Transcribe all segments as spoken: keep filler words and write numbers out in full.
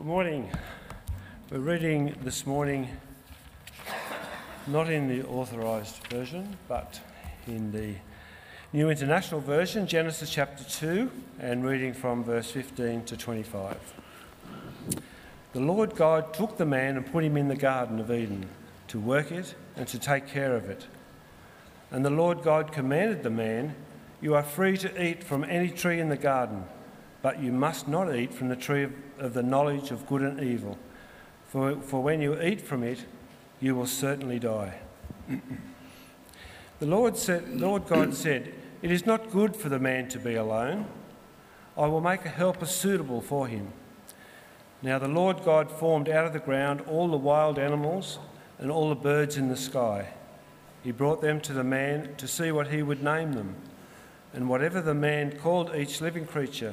Good morning. We're reading this morning not in the Authorised Version, but in the New International Version, Genesis chapter two, and reading from verse fifteen to twenty-five. The Lord God took the man and put him in the Garden of Eden to work it and to take care of it. And the Lord God commanded the man, "You are free to eat from any tree in the garden, but you must not eat from the tree of, of the knowledge of good and evil, for, for when you eat from it, you will certainly die." The Lord, said, Lord God said, "It is not good for the man to be alone. I will make a helper suitable for him." Now the Lord God formed out of the ground all the wild animals and all the birds in the sky. He brought them to the man to see what he would name them. And whatever the man called each living creature,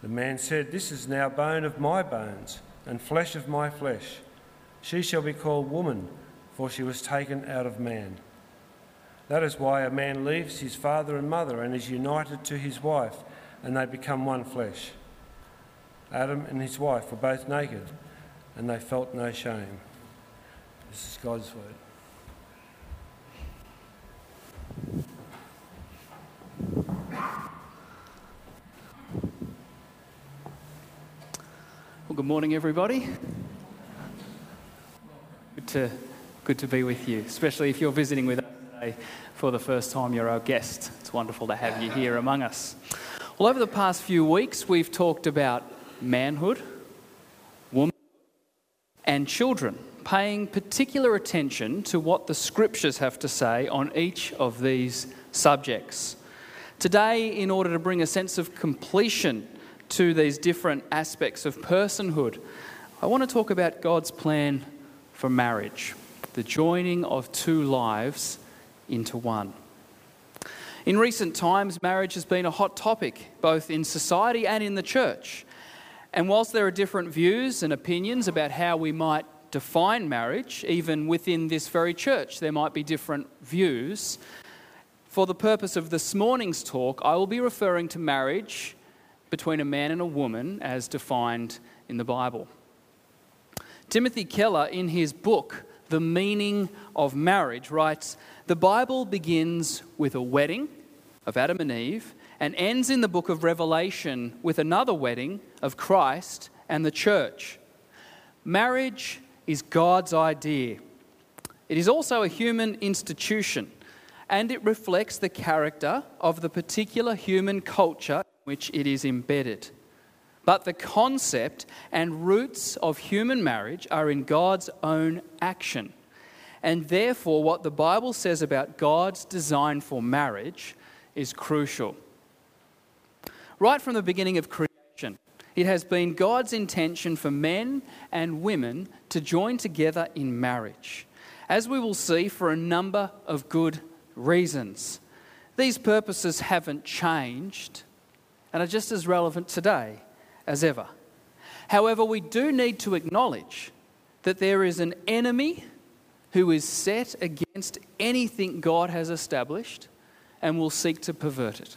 The man said, "This is now bone of my bones and flesh of my flesh. She shall be called woman, for she was taken out of man." That is why a man leaves his father and mother and is united to his wife, and they become one flesh. Adam and his wife were both naked, and they felt no shame. This is God's word. Well, good morning, everybody. Good to good to be with you, especially if you're visiting with us today for the first time. You're our guest. It's wonderful to have you here among us. Well, over the past few weeks, we've talked about manhood, womanhood, and children, paying particular attention to what the Scriptures have to say on each of these subjects. Today, in order to bring a sense of completion to these different aspects of personhood, I want to talk about God's plan for marriage, the joining of two lives into one. In recent times, marriage has been a hot topic, both in society and in the church. And whilst there are different views and opinions about how we might define marriage, even within this very church, there might be different views. For the purpose of this morning's talk, I will be referring to marriage between a man and a woman as defined in the Bible. Timothy Keller, in his book, The Meaning of Marriage, writes, "The Bible begins with a wedding of Adam and Eve and ends in the book of Revelation with another wedding of Christ and the church. Marriage is God's idea. It is also a human institution, and it reflects the character of the particular human culture in which it is embedded. But the concept and roots of human marriage are in God's own action, and therefore what the Bible says about God's design for marriage is crucial." Right from the beginning of creation, it has been God's intention for men and women to join together in marriage, as we will see, for a number of good reasons. These purposes haven't changed and are just as relevant today as ever. However, we do need to acknowledge that there is an enemy who is set against anything God has established and will seek to pervert it.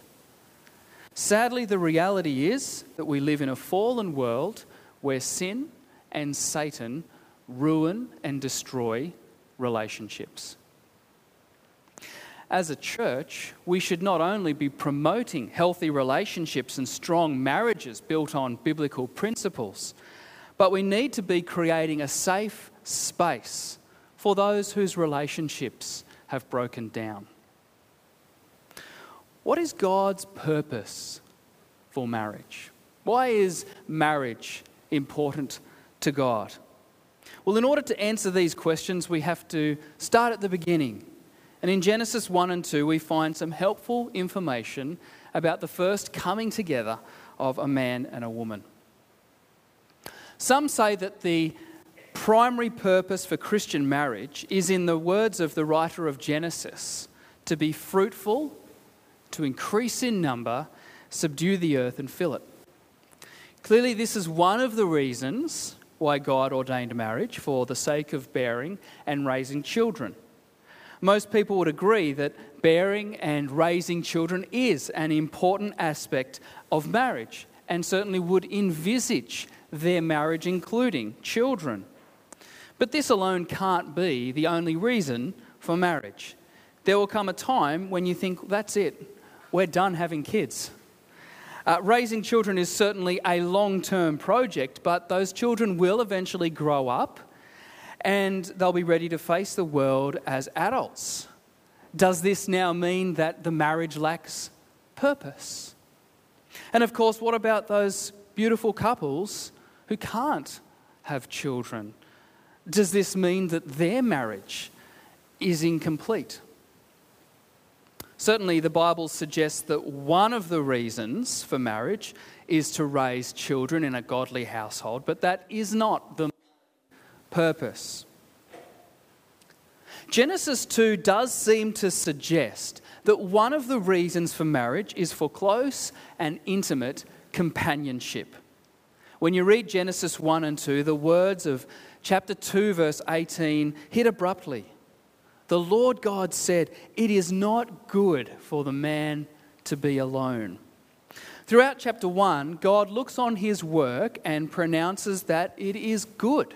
Sadly, the reality is that we live in a fallen world where sin and Satan ruin and destroy relationships. As a church, we should not only be promoting healthy relationships and strong marriages built on biblical principles, but we need to be creating a safe space for those whose relationships have broken down. What is God's purpose for marriage? Why is marriage important to God? Well, in order to answer these questions, we have to start at the beginning. And in Genesis one and two, we find some helpful information about the first coming together of a man and a woman. Some say that the primary purpose for Christian marriage is, in the words of the writer of Genesis, to be fruitful, to increase in number, subdue the earth and fill it. Clearly, this is one of the reasons why God ordained marriage, for the sake of bearing and raising children. Most people would agree that bearing and raising children is an important aspect of marriage, and certainly would envisage their marriage including children. But this alone can't be the only reason for marriage. There will come a time when you think, that's it, we're done having kids. Uh, raising children is certainly a long-term project, but those children will eventually grow up and they'll be ready to face the world as adults. Does this now mean that the marriage lacks purpose? And of course, what about those beautiful couples who can't have children? Does this mean that their marriage is incomplete? Certainly, the Bible suggests that one of the reasons for marriage is to raise children in a godly household, but that is not the purpose. Genesis two does seem to suggest that one of the reasons for marriage is for close and intimate companionship. When you read Genesis one and two, the words of chapter two, verse eighteen, hit abruptly. The Lord God said, "It is not good for the man to be alone." Throughout chapter one, God looks on his work and pronounces that it is good.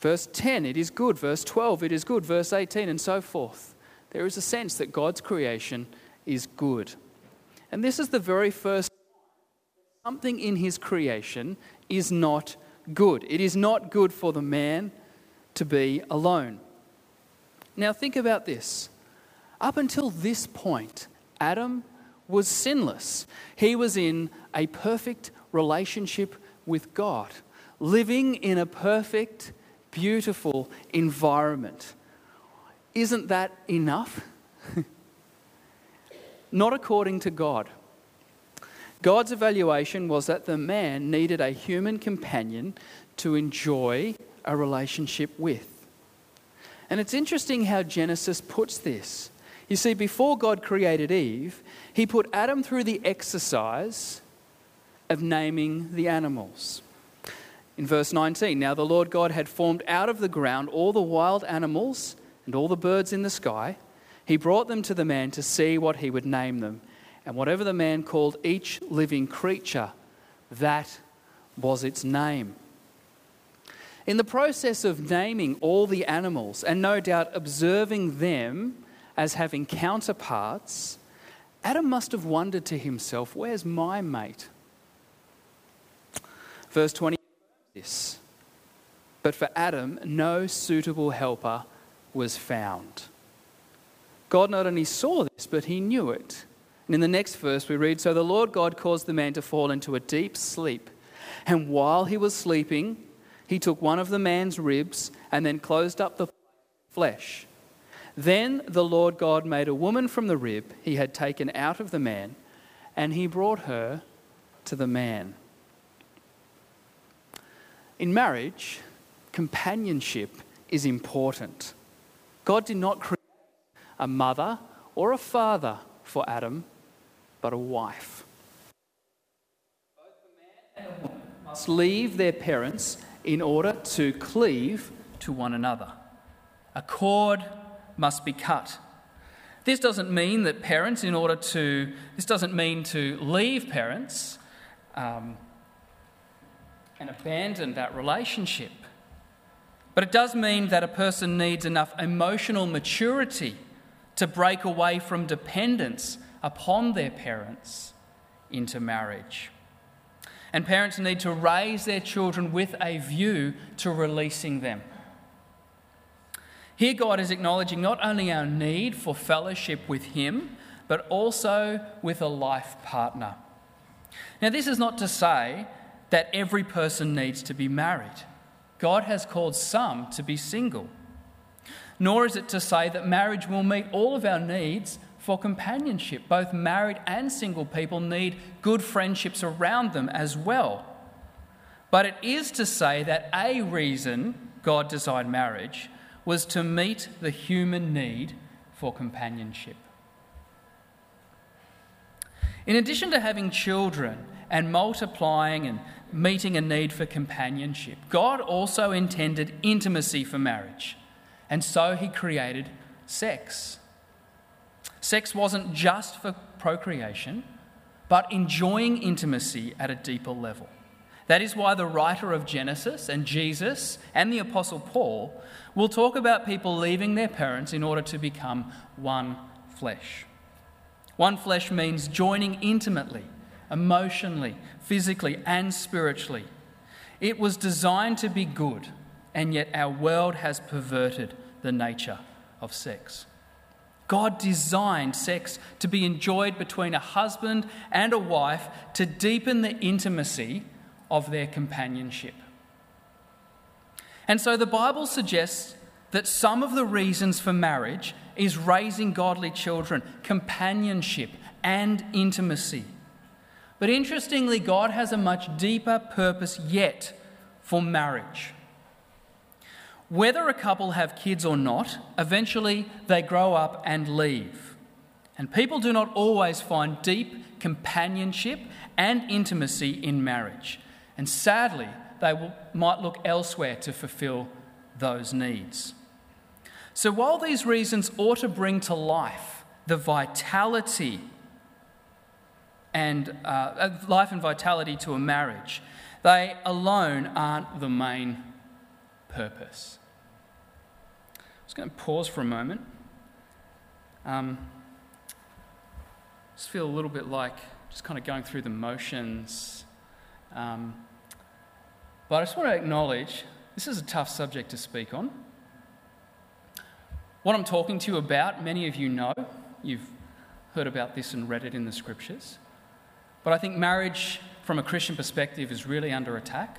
Verse ten, it is good. Verse twelve, it is good. Verse eighteen, and so forth. There is a sense that God's creation is good. And this is the very first time something in his creation is not good. It is not good for the man to be alone. Now think about this. Up until this point, Adam was sinless. He was in a perfect relationship with God, living in a perfect, beautiful environment. Isn't that enough? Not according to God. God's evaluation was that the man needed a human companion to enjoy a relationship with. And it's interesting how Genesis puts this. You see, before God created Eve, he put Adam through the exercise of naming the animals. In verse nineteen, now the Lord God had formed out of the ground all the wild animals and all the birds in the sky. He brought them to the man to see what he would name them. And whatever the man called each living creature, that was its name. In the process of naming all the animals, and no doubt observing them as having counterparts, Adam must have wondered to himself, where's my mate? Verse twenty, this. But for Adam, no suitable helper was found. God not only saw this, but he knew it. And in the next verse we read, so the Lord God caused the man to fall into a deep sleep, and while he was sleeping, he took one of the man's ribs and then closed up the flesh. Then the Lord God made a woman from the rib he had taken out of the man, and he brought her to the man. In marriage, companionship is important. God did not create a mother or a father for Adam, but a wife. Both the man and the woman must leave their parents in order to cleave to one another. A cord must be cut. This doesn't mean that parents, in order to, this doesn't mean to leave parents um, and abandon that relationship. But it does mean that a person needs enough emotional maturity to break away from dependence upon their parents into marriage. And parents need to raise their children with a view to releasing them. Here God is acknowledging not only our need for fellowship with him, but also with a life partner. Now, this is not to say that every person needs to be married. God has called some to be single. Nor is it to say that marriage will meet all of our needs for companionship. Both married and single people need good friendships around them as well. But it is to say that a reason God designed marriage was to meet the human need for companionship. In addition to having children and multiplying and meeting a need for companionship, God also intended intimacy for marriage, and so he created sex. Sex wasn't just for procreation, but enjoying intimacy at a deeper level. That is why the writer of Genesis and Jesus and the Apostle Paul will talk about people leaving their parents in order to become one flesh. One flesh means joining intimately, emotionally, physically, and spiritually. It was designed to be good, and yet our world has perverted the nature of sex. God designed sex to be enjoyed between a husband and a wife to deepen the intimacy of their companionship. And so the Bible suggests that some of the reasons for marriage is raising godly children, companionship, and intimacy. But interestingly, God has a much deeper purpose yet for marriage. Whether a couple have kids or not, eventually they grow up and leave. And people do not always find deep companionship and intimacy in marriage. And sadly, they will, might look elsewhere to fulfill those needs. So while these reasons ought to bring to life the vitality and uh, life and vitality to a marriage, they alone aren't the main purpose. I'm just going to pause for a moment. Um, just feel a little bit like just kind of going through the motions. Um, but I just want to acknowledge this is a tough subject to speak on. What I'm talking to you about, many of you know, you've heard about this and read it in the scriptures. But I think marriage from a Christian perspective is really under attack.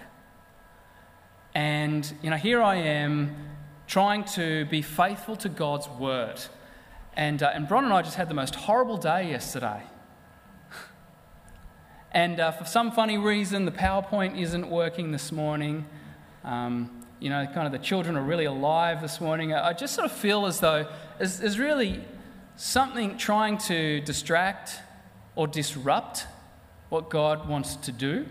And, you know, here I am trying to be faithful to God's word. And, uh, and Bron and I just had the most horrible day yesterday. And uh, for some funny reason, the PowerPoint isn't working this morning. Um, you know, kind of the children are really alive this morning. I just sort of feel as though there's really something trying to distract or disrupt what God wants to do.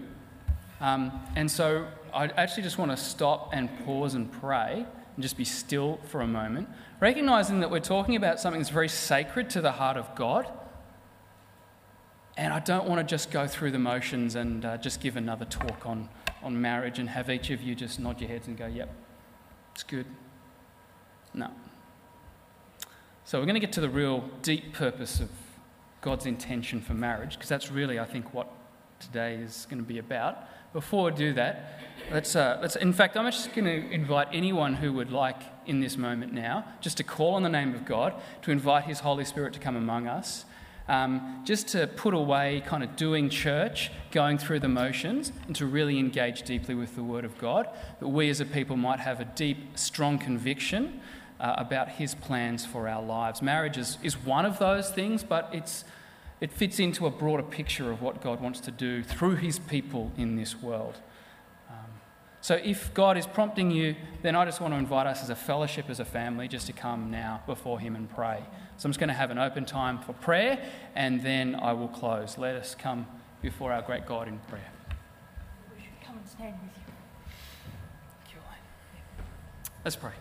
Um, and so I actually just want to stop and pause and pray and just be still for a moment, recognising that we're talking about something that's very sacred to the heart of God. And I don't want to just go through the motions and uh, just give another talk on, on marriage and have each of you just nod your heads and go, yep, it's good. No. So we're going to get to the real deep purpose of God's intention for marriage, because that's really, I think, what today is going to be about. Before we do that, let's, uh, let's. In fact, I'm just going to invite anyone who would like in this moment now just to call on the name of God, to invite his Holy Spirit to come among us, Um, just to put away kind of doing church, going through the motions, and to really engage deeply with the Word of God, that we as a people might have a deep, strong conviction uh, about his plans for our lives. Marriage is, is one of those things, but it's it fits into a broader picture of what God wants to do through his people in this world. Um, so if God is prompting you, then I just want to invite us as a fellowship, as a family, just to come now before him and pray. So I'm just going to have an open time for prayer, and then I will close. Let us come before our great God in prayer. We should come and stand with you. Thank you, Elaine. Let's pray.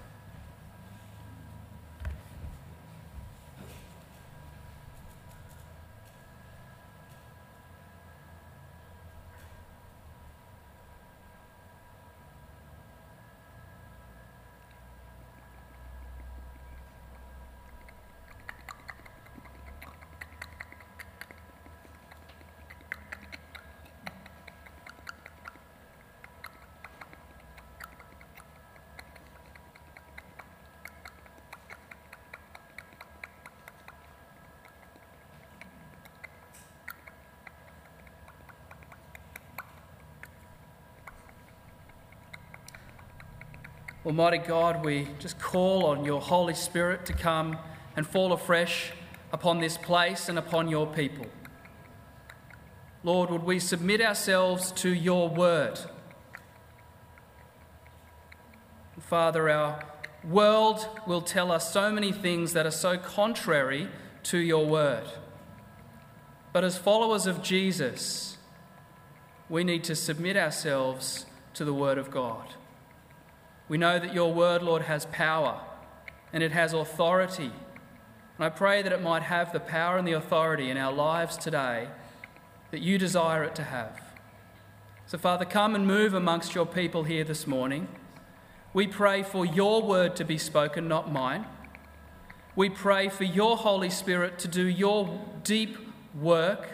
Almighty God, we just call on your Holy Spirit to come and fall afresh upon this place and upon your people. Lord, would we submit ourselves to your word, Father, our world will tell us so many things that are so contrary to your word. But as followers of Jesus, we need to submit ourselves to the word of God. We know that your word, Lord, has power and it has authority. And I pray that it might have the power and the authority in our lives today that you desire it to have. So, Father, come and move amongst your people here this morning. We pray for your word to be spoken, not mine. We pray for your Holy Spirit to do your deep work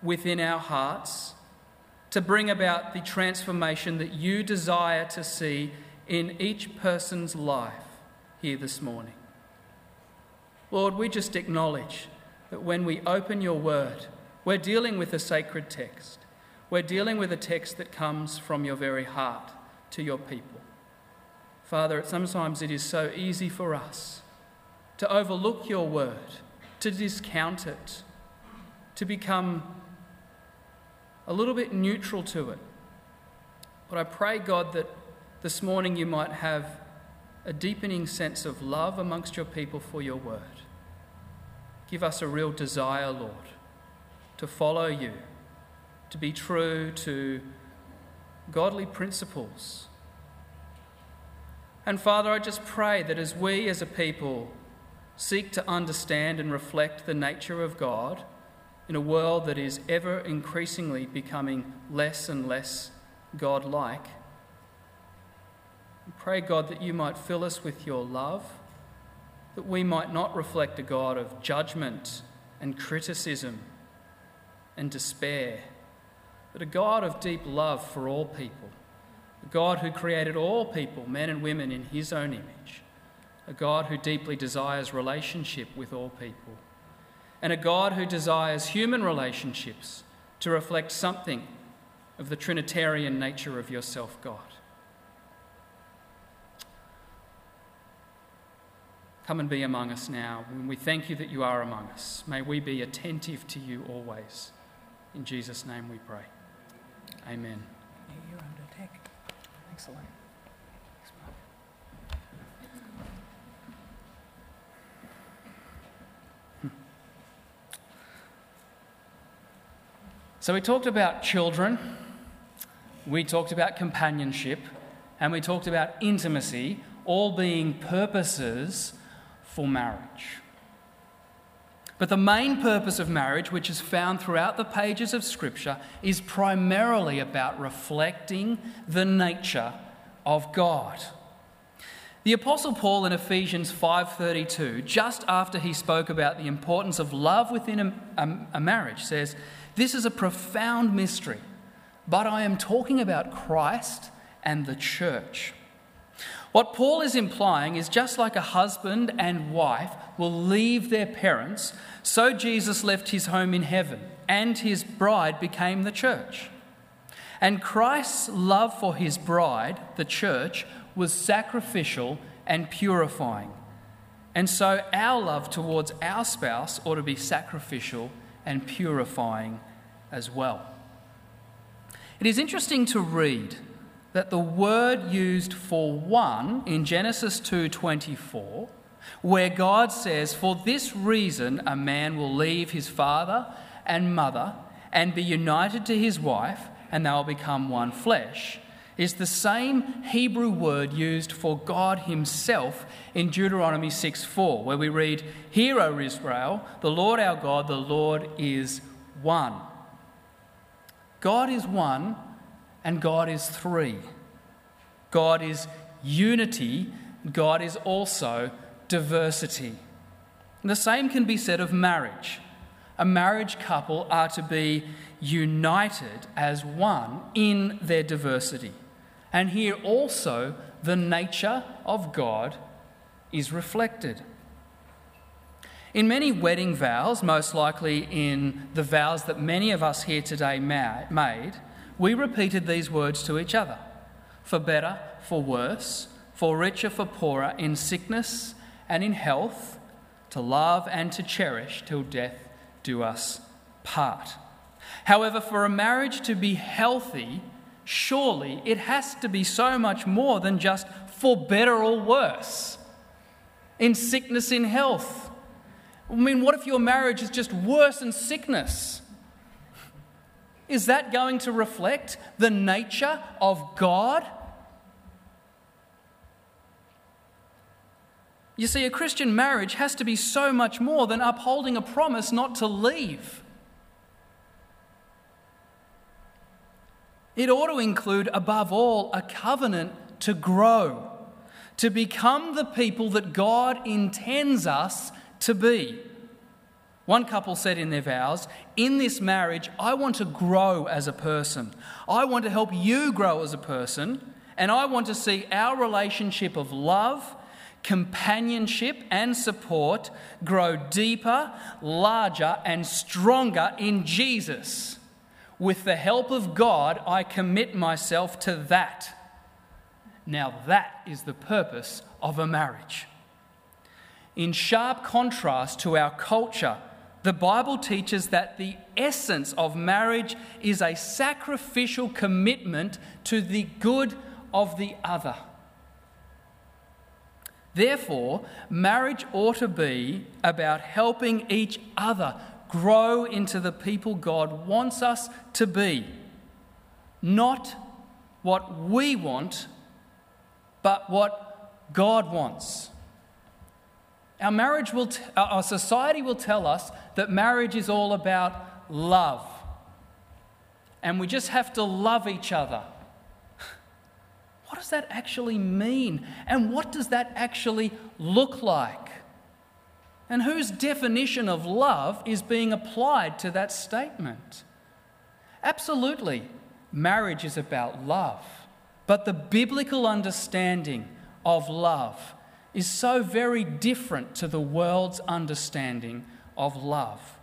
within our hearts to bring about the transformation that you desire to see in each person's life here this morning. Lord, we just acknowledge that when we open your word, we're dealing with a sacred text. We're dealing with a text that comes from your very heart to your people. Father, sometimes it is so easy for us to overlook your word, to discount it, to become a little bit neutral to it. But I pray, God, that this morning you might have a deepening sense of love amongst your people for your word. Give us a real desire, Lord, to follow you, to be true to godly principles. And Father, I just pray that as we as a people seek to understand and reflect the nature of God in a world that is ever increasingly becoming less and less God-like, I pray, God, that you might fill us with your love, that we might not reflect a God of judgment and criticism and despair, but a God of deep love for all people, a God who created all people, men and women, in his own image, a God who deeply desires relationship with all people, and a God who desires human relationships to reflect something of the Trinitarian nature of yourself, God. Come and be among us now, and we thank you that you are among us. May we be attentive to you always. In Jesus' name we pray. Amen. You're under attack. Excellent. Thanks, Mark. So we talked about children, we talked about companionship, and we talked about intimacy, all being purposes for marriage. But the main purpose of marriage, which is found throughout the pages of Scripture, is primarily about reflecting the nature of God. The Apostle Paul in Ephesians five thirty-two, just after he spoke about the importance of love within a, a, a marriage, says, "This is a profound mystery, but I am talking about Christ and the church." What Paul is implying is just like a husband and wife will leave their parents, so Jesus left his home in heaven and his bride became the church. And Christ's love for his bride, the church, was sacrificial and purifying. And so our love towards our spouse ought to be sacrificial and purifying as well. It is interesting to read that the word used for one in Genesis two twenty-four, where God says, "For this reason a man will leave his father and mother and be united to his wife, and they will become one flesh," is the same Hebrew word used for God himself in Deuteronomy six four, where we read, "Hear, O Israel, the Lord our God, the Lord is one." God is one, and God is three. God is unity. God is also diversity. And the same can be said of marriage. A marriage couple are to be united as one in their diversity. And here also the nature of God is reflected. In many wedding vows, most likely in the vows that many of us here today made, we repeated these words to each other, for better, for worse, for richer, for poorer, in sickness and in health, to love and to cherish till death do us part. However, for a marriage to be healthy, surely it has to be so much more than just for better or worse, in sickness, in health. I mean, what if your marriage is just worse than sickness? Is that going to reflect the nature of God? You see, a Christian marriage has to be so much more than upholding a promise not to leave. It ought to include, above all, a covenant to grow, to become the people that God intends us to be. One couple said in their vows, in this marriage, I want to grow as a person. I want to help you grow as a person, and I want to see our relationship of love, companionship and support grow deeper, larger and stronger in Jesus. With the help of God, I commit myself to that. Now that is the purpose of a marriage. In sharp contrast to our culture, the Bible teaches that the essence of marriage is a sacrificial commitment to the good of the other. Therefore, marriage ought to be about helping each other grow into the people God wants us to be. Not what we want, but what God wants. Our marriage will, t- our society will tell us that marriage is all about love. And we just have to love each other. What does that actually mean? And what does that actually look like? And whose definition of love is being applied to that statement? Absolutely, marriage is about love. But the biblical understanding of love is so very different to the world's understanding of love.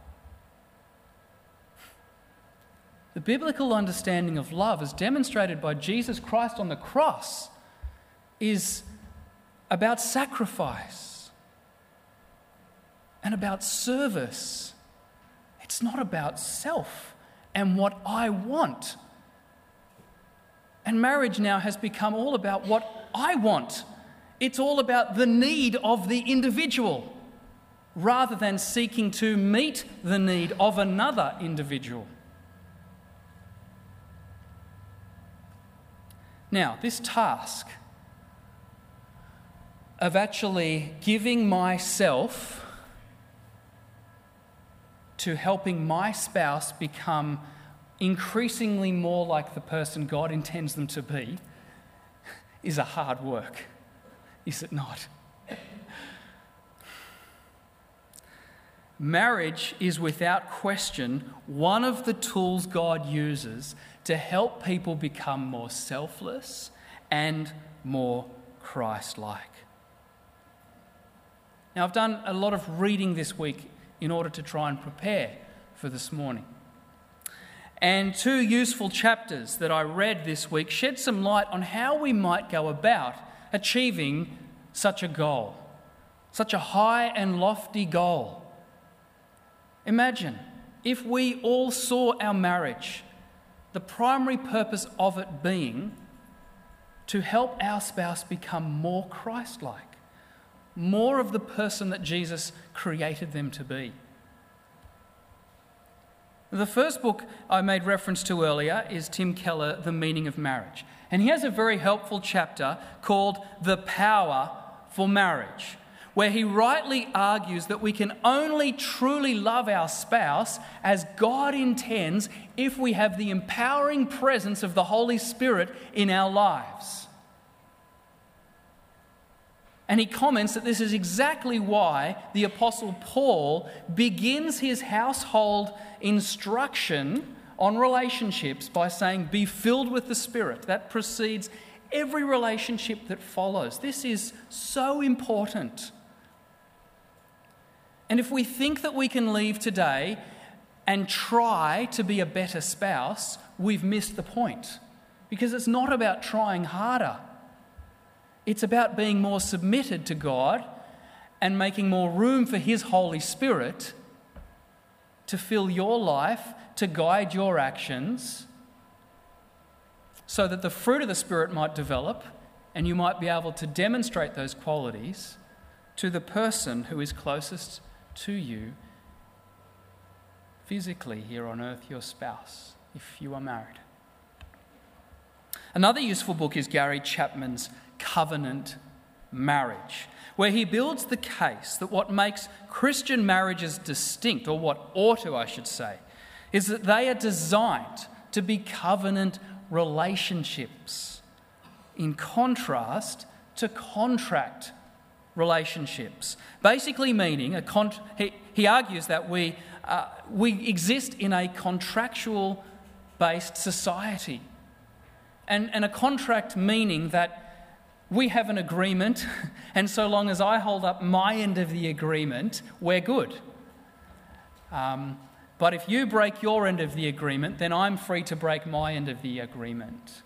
The biblical understanding of love, as demonstrated by Jesus Christ on the cross, is about sacrifice and about service. It's not about self and what I want. And marriage now has become all about what I want. It's all about the need of the individual rather than seeking to meet the need of another individual. Now, this task of actually giving myself to helping my spouse become increasingly more like the person God intends them to be is a hard work, is it not? Marriage is without question one of the tools God uses to help people become more selfless and more Christ-like. Now, I've done a lot of reading this week in order to try and prepare for this morning. And two useful chapters that I read this week shed some light on how we might go about achieving such a goal, such a high and lofty goal. Imagine if we all saw our marriage, the primary purpose of it being to help our spouse become more Christ-like, more of the person that Jesus created them to be. The first book I made reference to earlier is Tim Keller, The Meaning of Marriage. And he has a very helpful chapter called The Power for Marriage, where he rightly argues that we can only truly love our spouse as God intends if we have the empowering presence of the Holy Spirit in our lives. And he comments that this is exactly why the Apostle Paul begins his household instruction on relationships by saying, be filled with the Spirit. That precedes every relationship that follows. This is so important. And if we think that we can leave today and try to be a better spouse, we've missed the point. Because it's not about trying harder. It's about being more submitted to God and making more room for His Holy Spirit to fill your life, to guide your actions, so that the fruit of the Spirit might develop and you might be able to demonstrate those qualities to the person who is closest to you physically here on earth, your spouse, if you are married. Another useful book is Gary Chapman's Covenant Marriage, where he builds the case that what makes Christian marriages distinct, or what ought to, I should say, is that they are designed to be covenant relationships in contrast to contract relationships. Basically meaning, a con- he, he argues that we, uh, we exist in a contractual-based society. And, and a contract meaning that we have an agreement, and so long as I hold up my end of the agreement, we're good. Um, but if you break your end of the agreement, then I'm free to break my end of the agreement.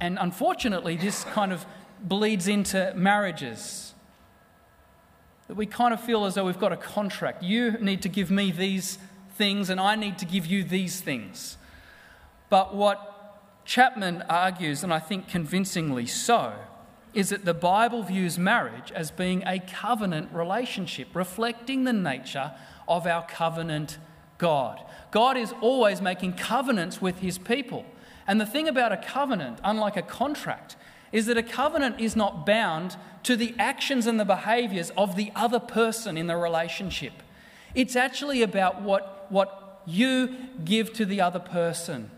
And unfortunately, this kind of bleeds into marriages. That we kind of feel as though we've got a contract. You need to give me these things, and I need to give you these things. But what Chapman argues, and I think convincingly so, is that the Bible views marriage as being a covenant relationship, reflecting the nature of our covenant God. God is always making covenants with his people. And the thing about a covenant, unlike a contract, is that a covenant is not bound to the actions and the behaviours of the other person in the relationship. It's actually about what, what you give to the other person.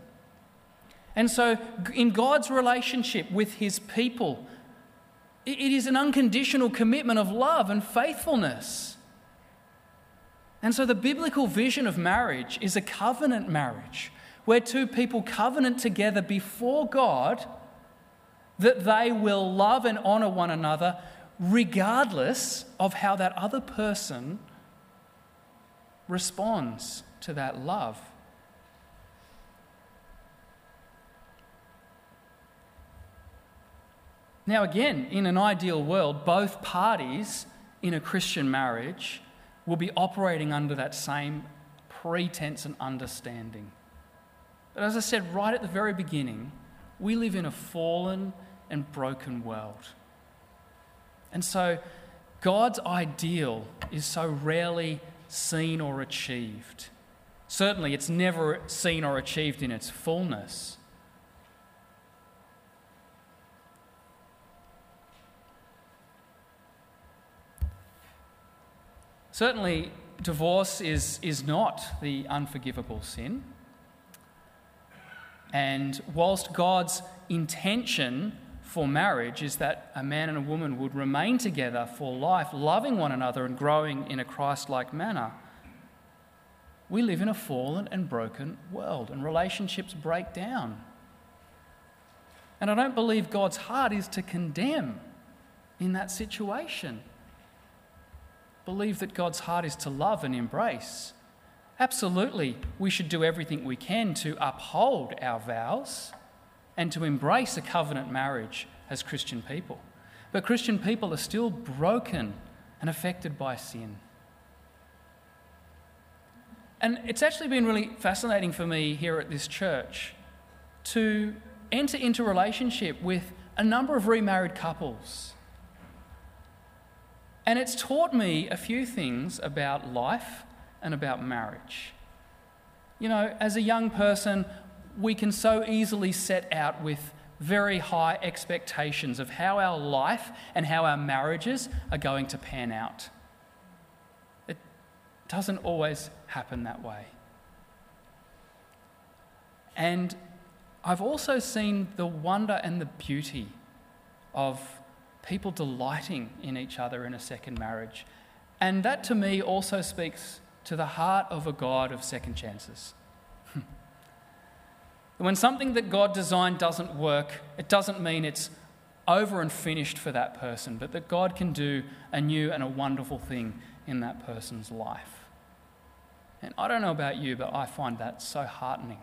And so in God's relationship with his people, it is an unconditional commitment of love and faithfulness. And so the biblical vision of marriage is a covenant marriage, where two people covenant together before God that they will love and honour one another regardless of how that other person responds to that love. Now again, in an ideal world, both parties in a Christian marriage will be operating under that same pretense and understanding. But as I said right at the very beginning, we live in a fallen and broken world. And so God's ideal is so rarely seen or achieved. Certainly it's never seen or achieved in its fullness. Certainly, divorce is, is not the unforgivable sin. And whilst God's intention for marriage is that a man and a woman would remain together for life, loving one another and growing in a Christ-like manner, we live in a fallen and broken world, and relationships break down. And I don't believe God's heart is to condemn in that situation. Believe that God's heart is to love and embrace. Absolutely, we should do everything we can to uphold our vows and to embrace a covenant marriage as Christian people. But Christian people are still broken and affected by sin. And it's actually been really fascinating for me here at this church to enter into relationship with a number of remarried couples. And it's taught me a few things about life and about marriage. You know, as a young person, we can so easily set out with very high expectations of how our life and how our marriages are going to pan out. It doesn't always happen that way. And I've also seen the wonder and the beauty of people delighting in each other in a second marriage. And that to me also speaks to the heart of a God of second chances. When something that God designed doesn't work, it doesn't mean it's over and finished for that person, but that God can do a new and a wonderful thing in that person's life. And I don't know about you, but I find that so heartening.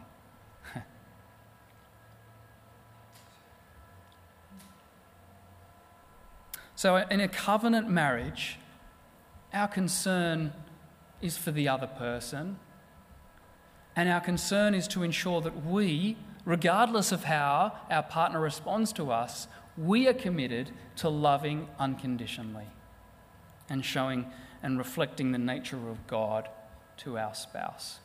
So in a covenant marriage, our concern is for the other person, and our concern is to ensure that we regardless of how our partner responds to us, we are committed to loving unconditionally and showing and reflecting the nature of God to our spouse.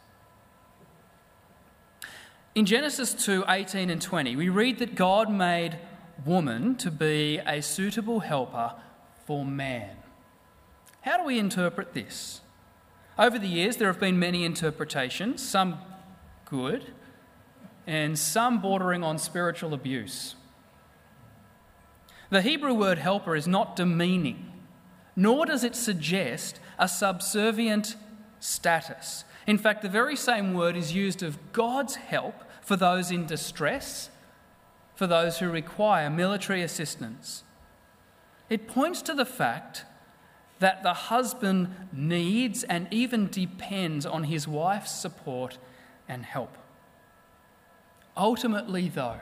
In Genesis two, eighteen and twenty, we read that God made woman to be a suitable helper for man. How do we interpret this? Over the years, there have been many interpretations, some good and some bordering on spiritual abuse. The Hebrew word helper is not demeaning, nor does it suggest a subservient status. In fact, the very same word is used of God's help for those in distress, for those who require military assistance. It points to the fact that the husband needs and even depends on his wife's support and help. Ultimately, though,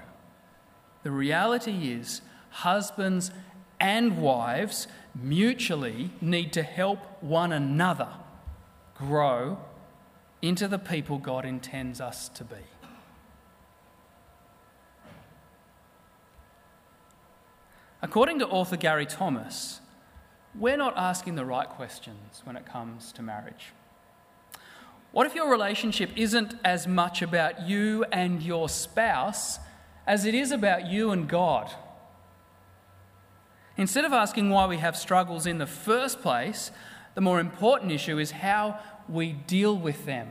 the reality is husbands and wives mutually need to help one another grow into the people God intends us to be. According to author Gary Thomas, we're not asking the right questions when it comes to marriage. What if your relationship isn't as much about you and your spouse as it is about you and God? Instead of asking why we have struggles in the first place, the more important issue is how we deal with them.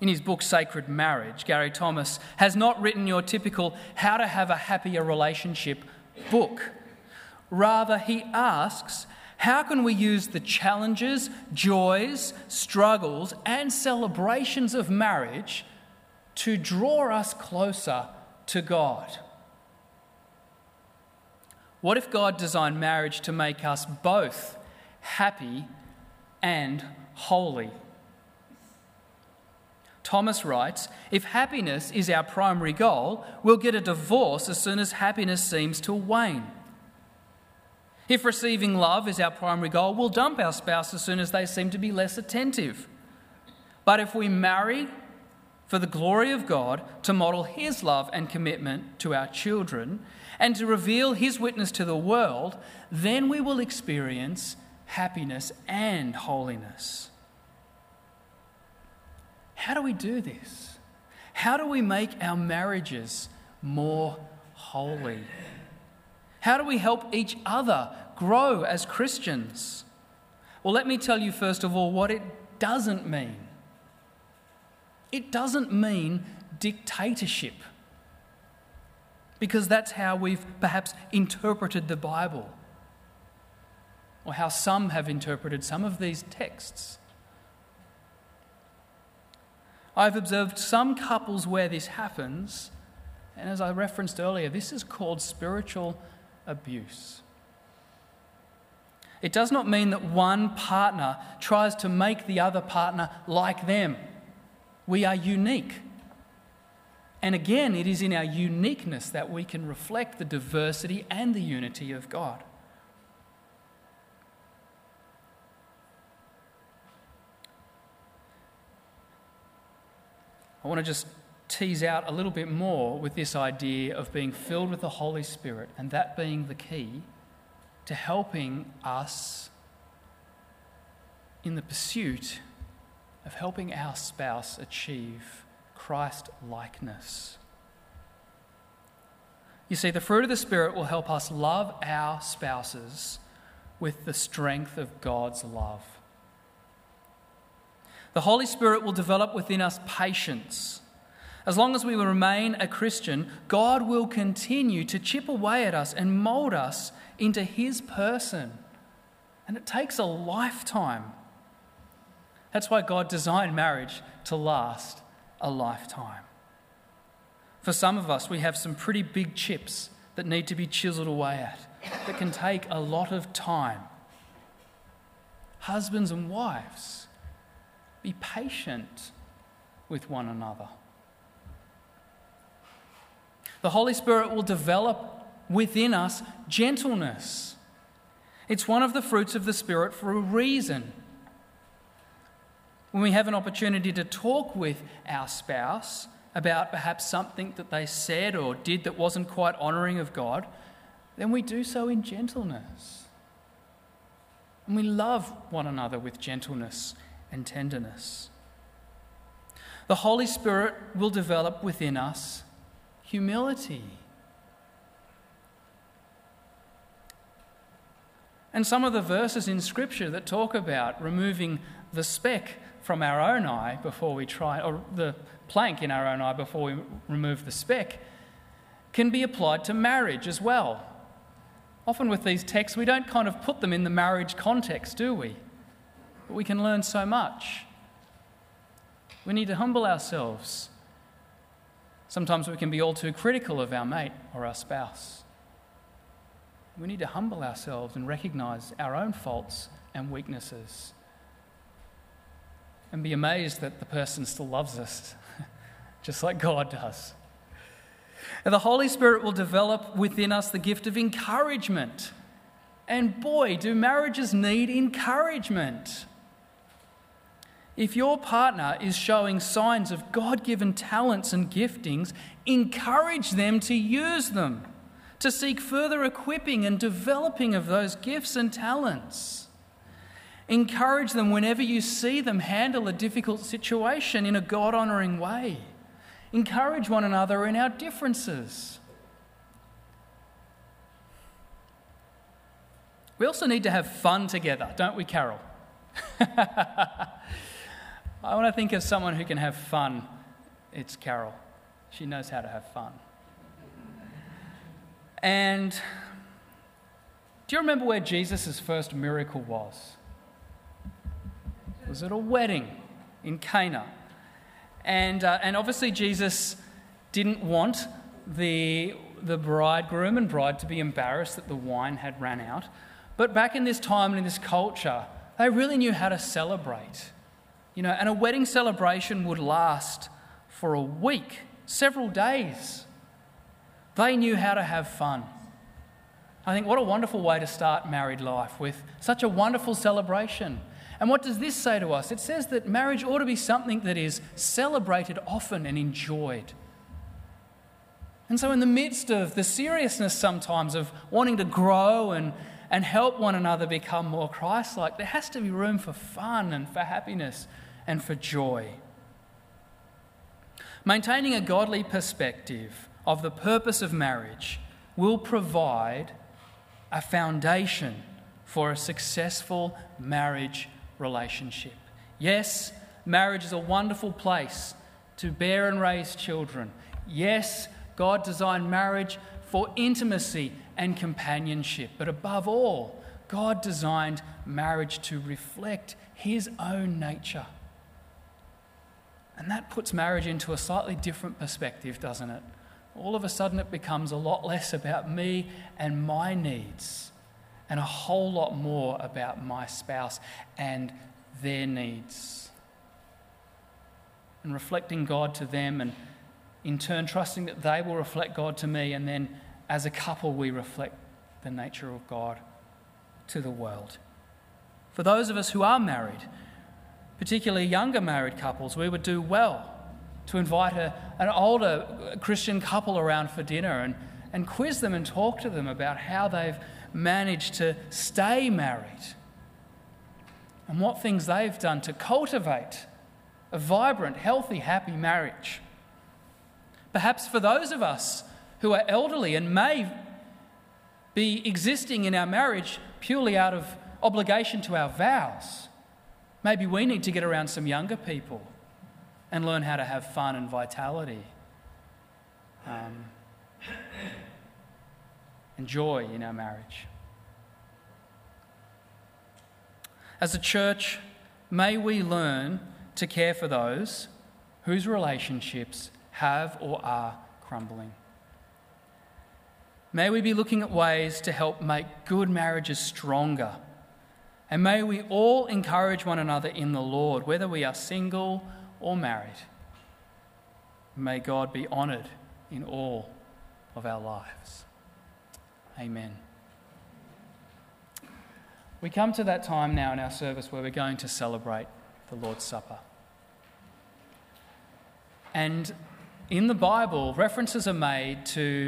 In his book, Sacred Marriage, Gary Thomas has not written your typical how to have a happier relationship book. Rather, he asks, how can we use the challenges, joys, struggles, and celebrations of marriage to draw us closer to God? What if God designed marriage to make us both happy and holy? Thomas writes, if happiness is our primary goal, we'll get a divorce as soon as happiness seems to wane. If receiving love is our primary goal, we'll dump our spouse as soon as they seem to be less attentive. But if we marry for the glory of God, to model his love and commitment to our children, and to reveal his witness to the world, then we will experience happiness and holiness. How do we do this? How do we make our marriages more holy? How do we help each other grow as Christians? Well, let me tell you first of all what it doesn't mean. It doesn't mean dictatorship, because that's how we've perhaps interpreted the Bible, or how some have interpreted some of these texts. I've observed some couples where this happens, and as I referenced earlier, this is called spiritual abuse. It does not mean that one partner tries to make the other partner like them. We are unique. And again, it is in our uniqueness that we can reflect the diversity and the unity of God. I want to just tease out a little bit more with this idea of being filled with the Holy Spirit, and that being the key to helping us in the pursuit of helping our spouse achieve Christ-likeness. You see, the fruit of the Spirit will help us love our spouses with the strength of God's love. The Holy Spirit will develop within us patience. As long as we remain a Christian, God will continue to chip away at us and mould us into his person. And it takes a lifetime. That's why God designed marriage to last a lifetime. For some of us, we have some pretty big chips that need to be chiseled away at, that can take a lot of time. Husbands and wives, be patient with one another. The Holy Spirit will develop within us gentleness. It's one of the fruits of the Spirit for a reason. When we have an opportunity to talk with our spouse about perhaps something that they said or did that wasn't quite honouring of God, then we do so in gentleness. And we love one another with gentleness and tenderness. The Holy Spirit will develop within us humility. And some of the verses in Scripture that talk about removing the speck from our own eye before we try, or the plank in our own eye before we remove the speck, can be applied to marriage as well. Often with these texts, we don't kind of put them in the marriage context, do we? But we can learn so much. We need to humble ourselves. Sometimes we can be all too critical of our mate or our spouse. We need to humble ourselves and recognise our own faults and weaknesses and be amazed that the person still loves us, just like God does. And the Holy Spirit will develop within us the gift of encouragement. And boy, do marriages need encouragement. If your partner is showing signs of God-given talents and giftings, encourage them to use them, to seek further equipping and developing of those gifts and talents. Encourage them whenever you see them handle a difficult situation in a God-honouring way. Encourage one another in our differences. We also need to have fun together, don't we, Carol? I want to think of someone who can have fun. It's Carol. She knows how to have fun. And do you remember where Jesus' first miracle was? It was at a wedding in Cana. And uh, and obviously Jesus didn't want the, the bridegroom and bride to be embarrassed that the wine had ran out. But back in this time and in this culture, they really knew how to celebrate. You know, and a wedding celebration would last for a week, several days. They knew how to have fun. I think what a wonderful way to start married life, with such a wonderful celebration. And what does this say to us? It says that marriage ought to be something that is celebrated often and enjoyed. And so in the midst of the seriousness sometimes of wanting to grow and and help one another become more Christ-like, there has to be room for fun and for happiness and for joy. Maintaining a godly perspective of the purpose of marriage will provide a foundation for a successful marriage relationship. Yes, marriage is a wonderful place to bear and raise children. Yes, God designed marriage for intimacy and companionship. But above all, God designed marriage to reflect his own nature. And that puts marriage into a slightly different perspective, doesn't it? All of a sudden it becomes a lot less about me and my needs and a whole lot more about my spouse and their needs. And reflecting God to them, and in turn trusting that they will reflect God to me, and then as a couple, we reflect the nature of God to the world. For those of us who are married, particularly younger married couples, we would do well to invite a, an older Christian couple around for dinner and, and quiz them and talk to them about how they've managed to stay married and what things they've done to cultivate a vibrant, healthy, happy marriage. Perhaps for those of us who are elderly and may be existing in our marriage purely out of obligation to our vows, maybe we need to get around some younger people and learn how to have fun and vitality um, and joy in our marriage. As a church, may we learn to care for those whose relationships have or are crumbling. May we be looking at ways to help make good marriages stronger. And may we all encourage one another in the Lord, whether we are single or married. May God be honoured in all of our lives. Amen. We come to that time now in our service where we're going to celebrate the Lord's Supper. And in the Bible, references are made to